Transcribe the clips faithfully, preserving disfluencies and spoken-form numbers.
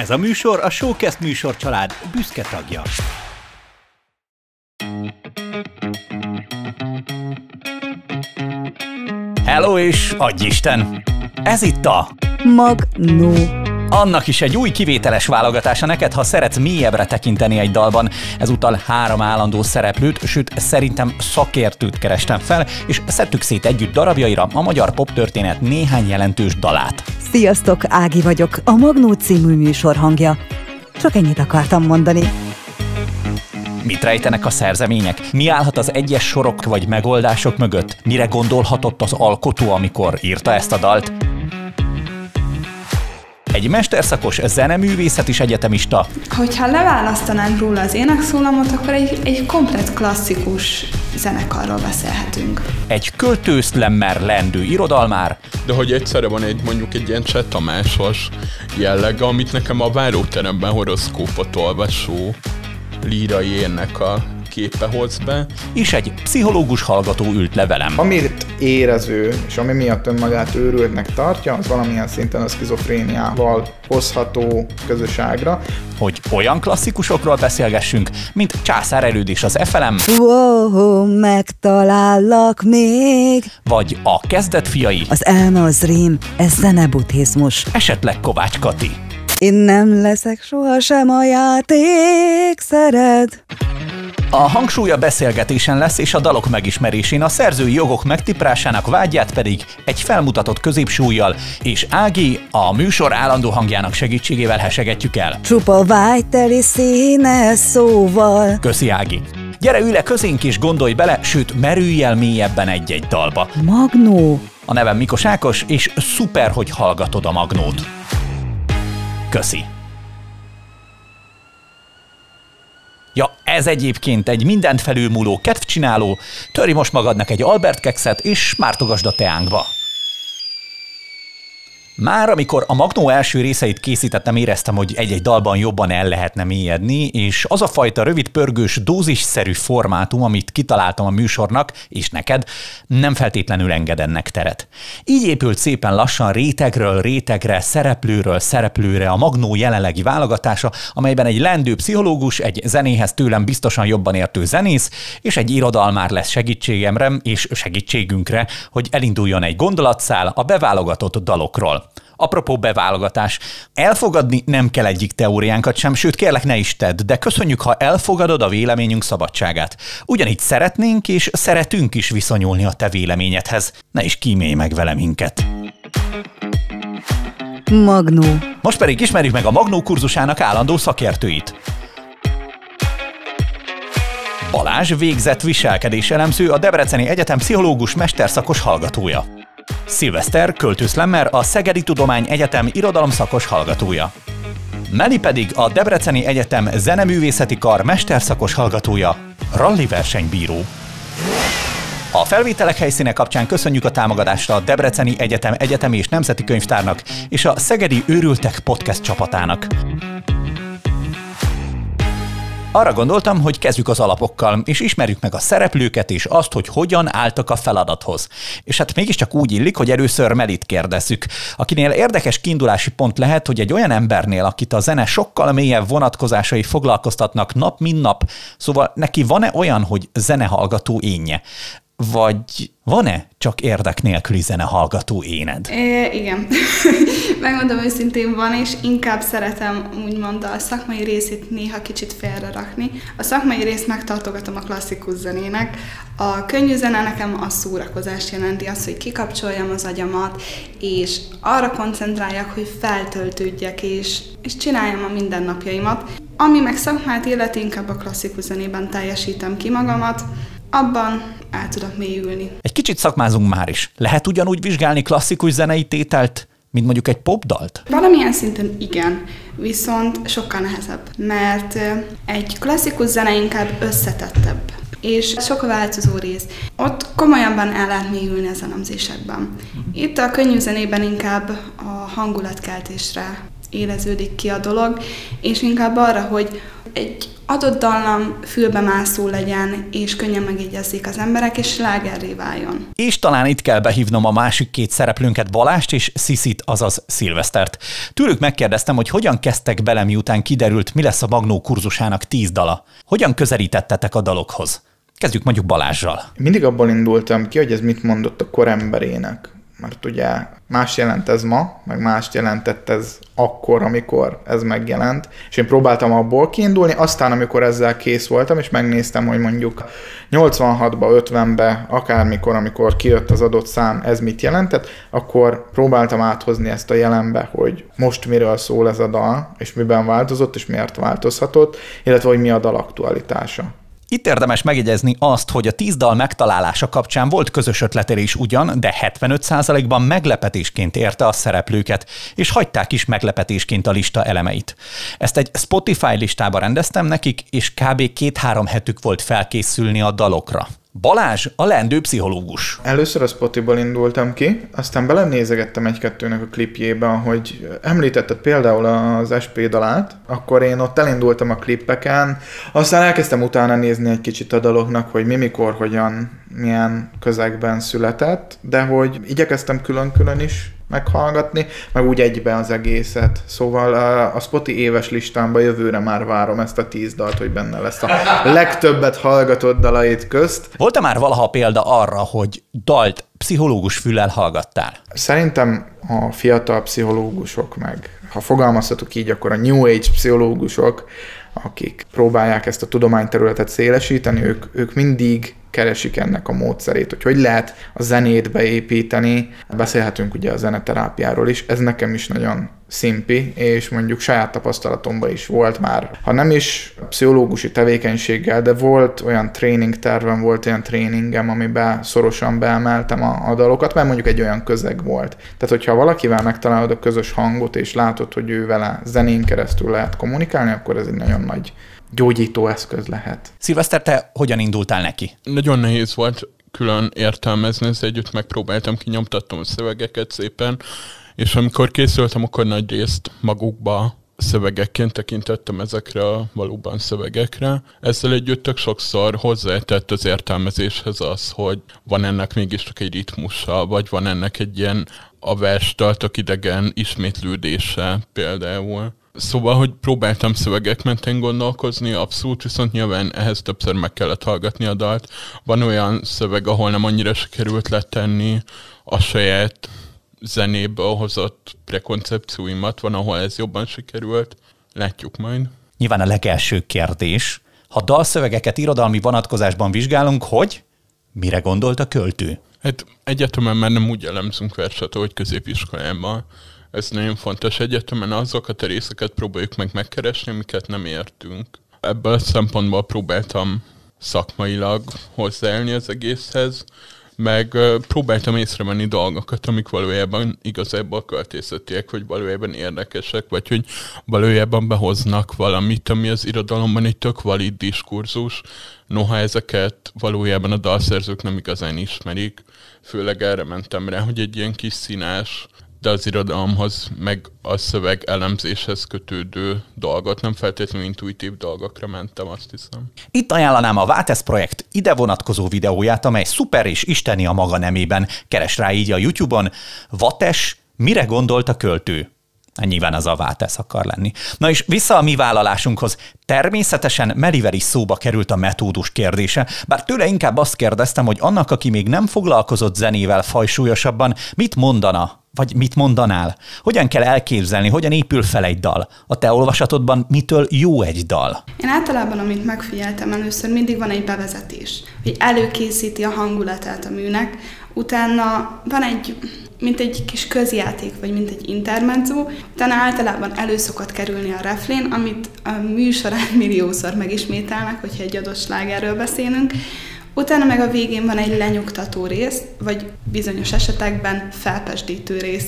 Ez a műsor a ShowCast műsorcsalád büszke tagja. Hello és adj Isten! Ez itt a Magnó. Annak is egy új kivételes válogatása neked, ha szeretsz mélyebbre tekinteni egy dalban. Ezúttal három állandó szereplőt, sőt szerintem szakértőt kerestem fel, és szedtük szét együtt darabjaira a magyar poptörténet néhány jelentős dalát. Sziasztok, Ági vagyok, a Magnó című műsor hangja. Csak ennyit akartam mondani. Mit rejtenek a szerzemények? Mi állhat az egyes sorok vagy megoldások mögött? Mire gondolhatott az alkotó, amikor írta ezt a dalt? Egy mesterszakos zeneművészetis egyetemista. Hogyha leválasztanánk róla az énekszólamot, akkor egy, egy komplet klasszikus zenekarról beszélhetünk. Egy költőszlemmer lendő irodalmár. De hogy egyszerre van egy mondjuk egy ilyen Cseh Tamásos jellege, amit nekem a váróteremben horoszkópot olvasó lírai énekar képe hoz be. És egy pszichológus hallgató ült levelem. Amit érező, és ami miatt önmagát őrültnek tartja, az valamilyen szinten a szkizofréniával hozható közösségre. Hogy olyan klasszikusokról beszélgessünk, mint Császár Erőd és az Efelem. Wow, megtalállak még. Vagy a Kezdet fiai. Az Alne Zin, ez zenebutizmus. Esetleg Kovács Kati. Én nem leszek sohasem a játékszered. A hangsúly a beszélgetésen lesz, és a dalok megismerésén, a szerzői jogok megtiprásának vágyát pedig egy felmutatott középsúllyal, és Ági a műsor állandó hangjának segítségével hesegetjük el. Csupa vágyteli színe szóval. Köszi, Ági. Gyere, ülj le közénk és gondolj bele, sőt, merülj el mélyebben egy-egy dalba. Magnó. A nevem Mikos Ákos, és szuper, hogy hallgatod a Magnót. Köszi. Ja, ez egyébként egy mindent felülmúló kedvcsináló, törj most magadnak egy Albert kekszet és mártogasd a teánkba. Már amikor a Magnó első részeit készítettem, éreztem, hogy egy-egy dalban jobban el lehetne mélyedni, és az a fajta rövid pörgős, dózisszerű formátum, amit kitaláltam a műsornak, és neked, nem feltétlenül enged ennek teret. Így épült szépen lassan rétegről rétegre, szereplőről szereplőre a Magnó jelenlegi válogatása, amelyben egy lendő pszichológus, egy zenéhez tőlem biztosan jobban értő zenész, és egy irodalmár lesz segítségemre és segítségünkre, hogy elinduljon egy gondolatszál a beválogatott dalokról. Apropó beválogatás. Elfogadni nem kell egyik teóriánkat sem, sőt kérlek ne is tedd, de köszönjük, ha elfogadod a véleményünk szabadságát. Ugyanígy szeretnénk és szeretünk is viszonyulni a te véleményedhez. Ne is kímélj meg vele minket. Magnó. Most pedig ismerjük meg a Magnó kurzusának állandó szakértőit. Balázs végzett viselkedéselemző, a Debreceni Egyetem pszichológus mesterszakos hallgatója. Szilveszter költőszlemmer, a Szegedi Tudományegyetem irodalomszakos hallgatója. Meli pedig a Debreceni Egyetem zeneművészeti kar mesterszakos hallgatója, ralli versenybíró. A felvételek helyszíne kapcsán köszönjük a támogatást a Debreceni Egyetem Egyetemi és Nemzeti Könyvtárnak és a Szegedi Őrültek podcast csapatának. Arra gondoltam, hogy kezdjük az alapokkal, és ismerjük meg a szereplőket és azt, hogy hogyan álltak a feladathoz. És hát mégiscsak úgy illik, hogy először Melit kérdezzük, akinél érdekes kiindulási pont lehet, hogy egy olyan embernél, akit a zene sokkal mélyebb vonatkozásai foglalkoztatnak nap, mint nap, szóval neki van-e olyan, hogy zenehallgató énje? Vagy van-e csak érdek nélküli zenehallgató éned? É, igen. Megmondom őszintén, van, és inkább szeretem úgymond a szakmai részét néha kicsit félre rakni. A szakmai részt megtartogatom a klasszikus zenének. A könnyű zene nekem a szórakozást jelenti, az, hogy kikapcsoljam az agyamat, és arra koncentráljak, hogy feltöltődjek, és, és csináljam a mindennapjaimat. Ami meg szakmát illeti, inkább a klasszikus zenében teljesítem ki magamat, abban el tudok mélyülni. Egy kicsit szakmázunk már is. Lehet ugyanúgy vizsgálni klasszikus zenei tételt, mint mondjuk egy popdalt? Valamilyen szinten igen, viszont sokkal nehezebb, mert egy klasszikus zene inkább összetettebb, és sok változó rész. Ott komolyabban el lehet mélyülni az elemzésekben. Itt a könnyű zenében inkább a hangulatkeltésre éleződik ki a dolog, és inkább arra, hogy egy adott dallam fülbemászó legyen, és könnyen megígyezzék az emberek, és slágerré váljon. És talán itt kell behívnom a másik két szereplőnket, Balást és Sziszit, azaz Szilvesztert. Tőlük megkérdeztem, hogy hogyan kezdtek bele, miután kiderült, mi lesz a Magnó kurzusának tíz dala. Hogyan közelítettetek a dalokhoz? Kezdjük mondjuk Balással. Mindig abból indultam ki, hogy ez mit mondott a koremberének. Mert ugye más jelent ez ma, meg mást jelentett ez akkor, amikor ez megjelent, és én próbáltam abból kiindulni, aztán amikor ezzel kész voltam, és megnéztem, hogy mondjuk nyolcvanhatba, ötvenbe, akármikor, amikor kijött az adott szám, ez mit jelentett, akkor próbáltam áthozni ezt a jelenbe, hogy most miről szól ez a dal, és miben változott, és miért változhatott, illetve hogy mi a dal aktualitása. Itt érdemes megjegyezni azt, hogy a tíz dal megtalálása kapcsán volt közös ötletelés ugyan, de hetvenöt százalékban meglepetésként érte a szereplőket, és hagyták is meglepetésként a lista elemeit. Ezt egy Spotify listába rendeztem nekik, és kb. két-három hetük volt felkészülni a dalokra. Balázs a leendő pszichológus. Először a Spotify-ból indultam ki, aztán belenézegettem egy-kettőnek a klipjébe, ahogy említetted például az es pé dalát, akkor én ott elindultam a klippeken, aztán elkezdtem utána nézni egy kicsit a daloknak, hogy mi, mikor, hogyan, milyen közegben született, de hogy igyekeztem külön-külön is meghallgatni, meg úgy egyben az egészet. Szóval a Spotify éves listámban jövőre már várom ezt a tíz dalt, hogy benne lesz a legtöbbet hallgatott dalait közt. Volt-e már valaha példa arra, hogy dalt pszichológus füllel hallgattál? Szerintem a fiatal pszichológusok meg, ha fogalmazhatok így, akkor a New Age pszichológusok, akik próbálják ezt a tudományterületet szélesíteni, ők, ők mindig keresik ennek a módszerét, hogy hogy lehet a zenét beépíteni. Beszélhetünk ugye a zeneterápiáról is, ez nekem is nagyon szimpi, és mondjuk saját tapasztalatomban is volt már, ha nem is pszichológusi tevékenységgel, de volt olyan tréning tervem, volt olyan tréningem, amiben szorosan beemeltem a, a dalokat, mert mondjuk egy olyan közeg volt. Tehát, hogyha valakivel megtalálod a közös hangot, és látod, hogy ő vele zenén keresztül lehet kommunikálni, akkor ez egy nagyon nagy gyógyító eszköz lehet. Szilveszter, te hogyan indultál neki? Nagyon nehéz volt külön értelmezni, ezt együtt megpróbáltam, kinyomtattam a szövegeket szépen, és amikor készültem, akkor nagy részt magukba szövegekként tekintettem ezekre a valóban szövegekre. Ezzel együtt tök sokszor hozzátett az értelmezéshez az, hogy van ennek mégis csak egy ritmusa, vagy van ennek egy ilyen a verstartak idegen ismétlődése például. Szóval, hogy próbáltam szövegek mentén gondolkozni, abszolút, viszont nyilván ehhez többször meg kellett hallgatni a dalt. Van olyan szöveg, ahol nem annyira sikerült letenni a saját zenéből hozott prekoncepcióimat, van, ahol ez jobban sikerült. Látjuk majd. Nyilván a legelső kérdés. Ha dalszövegeket irodalmi vonatkozásban vizsgálunk, hogy mire gondolt a költő? Hát egyetemen már nem úgy elemzünk verset, ahogy középiskolában. Ez nagyon fontos. Egyetemen azokat a részeket próbáljuk meg megkeresni, amiket nem értünk. Ebből a szempontból próbáltam szakmailag hozzáállni az egészhez, meg próbáltam észrevenni dolgokat, amik valójában igazából költészetiek, vagy valójában érdekesek, vagy hogy valójában behoznak valamit, ami az irodalomban egy tök valid diskurzus, noha ezeket valójában a dalszerzők nem igazán ismerik. Főleg erre mentem rá, hogy egy ilyen kis színás, de az irodalomhoz, meg a szöveg elemzéshez kötődő dolgot, nem feltétlenül intuitív dolgokra mentem, azt hiszem. Itt ajánlanám a Vátesz projekt ide vonatkozó videóját, amely szuper és isteni a maga nemében. Keres rá így a YouTube-on. Vates, mire gondolt a költő? Nyilván az a Vátesz akar lenni. Na és vissza a mi vállalásunkhoz. Természetesen Melivel is szóba került a metódus kérdése, bár tőle inkább azt kérdeztem, hogy annak, aki még nem foglalkozott zenével fajsúlyosabban, mit mondana? Vagy mit mondanál? Hogyan kell elképzelni, hogyan épül fel egy dal? A te olvasatodban mitől jó egy dal? Én általában, amit megfigyeltem először, mindig van egy bevezetés, hogy előkészíti a hangulatát a műnek, utána van egy, mint egy kis közjáték, vagy mint egy intermezzo, utána általában elő szokott kerülni a refrén, amit a műsorán milliószor megismételnek, hogyha egy adott slágerről beszélünk. Utána meg a végén van egy lenyugtató rész, vagy bizonyos esetekben felpesdítő rész.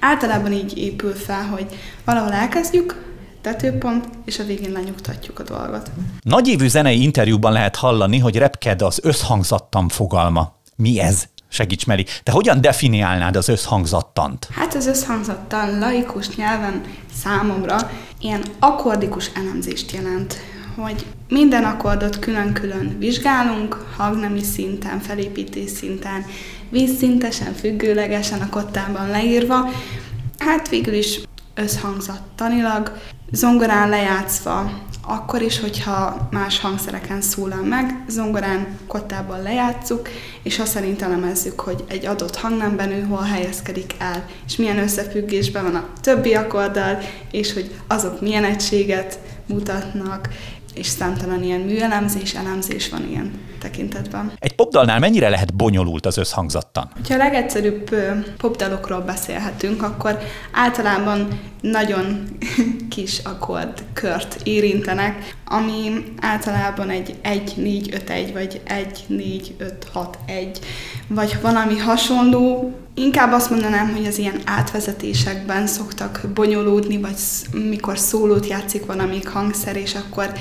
Általában így épül fel, hogy valahol elkezdjük, tetőpont, és a végén lenyugtatjuk a dolgot. Nagyévű zenei interjúban lehet hallani, hogy repked az összhangzattan fogalma. Mi ez? Segíts, Meli. Te hogyan definiálnád az összhangzattant? Hát az összhangzattan laikus nyelven számomra ilyen akkordikus elemzést jelent, hogy minden akkordot külön-külön vizsgálunk, hagnemi szinten, felépítés szinten, vízszintesen, függőlegesen a kottában leírva. Hát végül is összhangzattanilag, zongorán lejátszva, akkor is, hogyha más hangszereken szólal meg, zongorán kottában lejátszuk, és azt szerint elemezzük, hogy egy adott hangnemben ő hol helyezkedik el, és milyen összefüggésben van a többi akkorddal, és hogy azok milyen egységet mutatnak, és számtalan ilyen műelemzés, elemzés van ilyen tekintetben. Egy popdalnál mennyire lehet bonyolult az összhangzattan? Ha a legegyszerűbb popdalokról beszélhetünk, akkor általában nagyon kis akkordkört érintenek, ami általában egy egy négy öt egy, vagy egy négy öt hat egy, vagy valami hasonló. Inkább azt mondanám, hogy az ilyen átvezetésekben szoktak bonyolódni, vagy mikor szólót játszik valamelyik hangszer, és akkor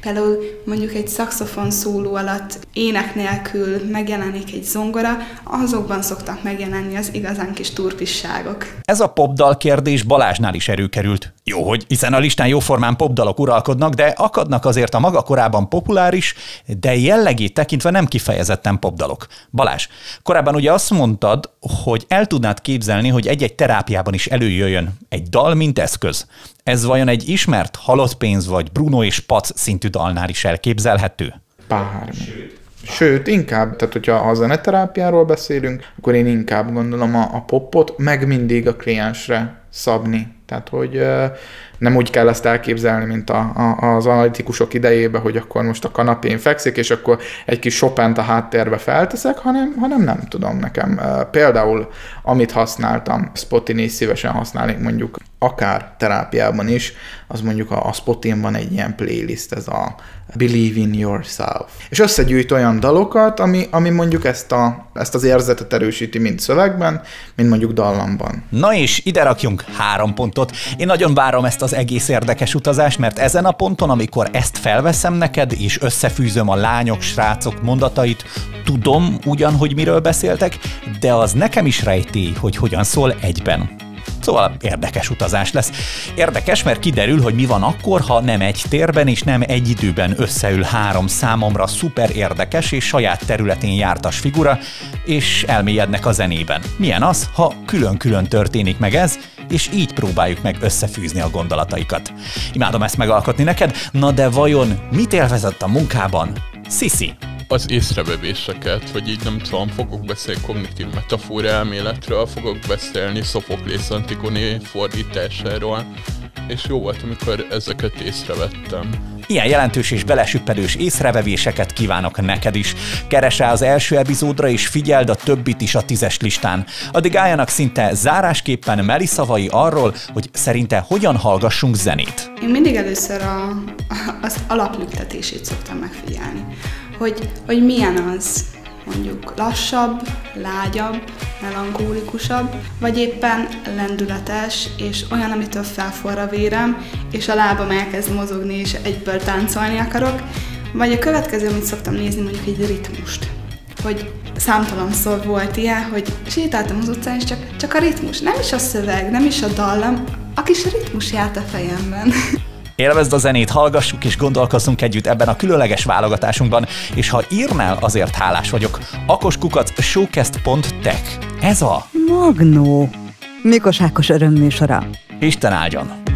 például mondjuk egy szaxofon szóló alatt ének nélkül megjelenik egy zongora, azokban szoktak megjelenni az igazán kis turpisságok. Ez a popdal kérdés Balázsnál is előkerült. Jó, hogy hiszen a listán jóformán popdalok uralkodnak, de akadnak azért a maga korában populáris, de jellegét tekintve nem kifejezetten popdalok. Balázs, korábban ugye azt mondtad, hogy el tudnád képzelni, hogy egy-egy terápiában is előjöjjön egy dal, mint eszköz. Ez vajon egy ismert halott pénz vagy Bruno és Pac szintű dalnál is elképzelhető? Pár. Sőt, inkább, tehát hogyha a zeneterápiáról beszélünk, akkor én inkább gondolom a, a popot meg mindig a kliensre szabni. Tehát, hogy nem úgy kell ezt elképzelni, mint a, a, az analitikusok idejében, hogy akkor most a kanapén fekszik, és akkor egy kis Chopint a háttérbe felteszek, hanem, hanem nem tudom nekem. Például, amit használtam, Spotin is szívesen használnék mondjuk akár terápiában is, az mondjuk a, a Spotin van egy ilyen playlist, ez a Believe in Yourself. És összegyűjt olyan dalokat, ami, ami mondjuk ezt, a, ezt az érzetet erősíti mind szövegben, mind mondjuk dallamban. Na és ide rakjunk három pontot. Én nagyon várom ezt az egész érdekes utazást, mert ezen a ponton, amikor ezt felveszem neked, és összefűzöm a lányok, srácok mondatait, tudom ugyan, hogy miről beszéltek, de az nekem is rejtély, hogy hogyan szól egyben. Szóval érdekes utazás lesz. Érdekes, mert kiderül, hogy mi van akkor, ha nem egy térben és nem egy időben összeül három számomra szuper érdekes és saját területén jártas figura, és elmélyednek a zenében. Milyen az, ha külön-külön történik meg ez, és így próbáljuk meg összefűzni a gondolataikat. Imádom ezt megalkotni neked, na de vajon mit élvezett a munkában? Sisi. Az észrevevéseket, hogy így nem tudom, fogok beszélni kognitív metafora elméletről, fogok beszélni Szofoklész Antigoné fordításáról, és jó volt, amikor ezeket észrevettem. Ilyen jelentős és belesüppedős észrevevéseket kívánok neked is. Keres rá az első epizódra, és figyeld a többit is a tízes listán. Addig álljanak szinte zárásképpen Meli szavai arról, hogy szerinte hogyan hallgassunk zenét. Én mindig először a, az alaplüktetését szoktam megfigyelni. Hogy, hogy milyen az, mondjuk lassabb, lágyabb, melankólikusabb, vagy éppen lendületes, és olyan, amitől felforr a vérem, és a lábam elkezd mozogni, és egyből táncolni akarok. Vagy a következő, amit szoktam nézni, mondjuk egy ritmust. Hogy számtalanszor volt ilyen, hogy sétáltam az utcán, és csak, csak a ritmus, nem is a szöveg, nem is a dallam, a kis ritmus járt a fejemben. Élvezd a zenét, hallgassuk és gondolkozzunk együtt ebben a különleges válogatásunkban, és ha írnál, azért hálás vagyok. Akoskukac showcast pont tech. Ez a Magnó. Mikos Ákos örömműsora. Isten áldjon!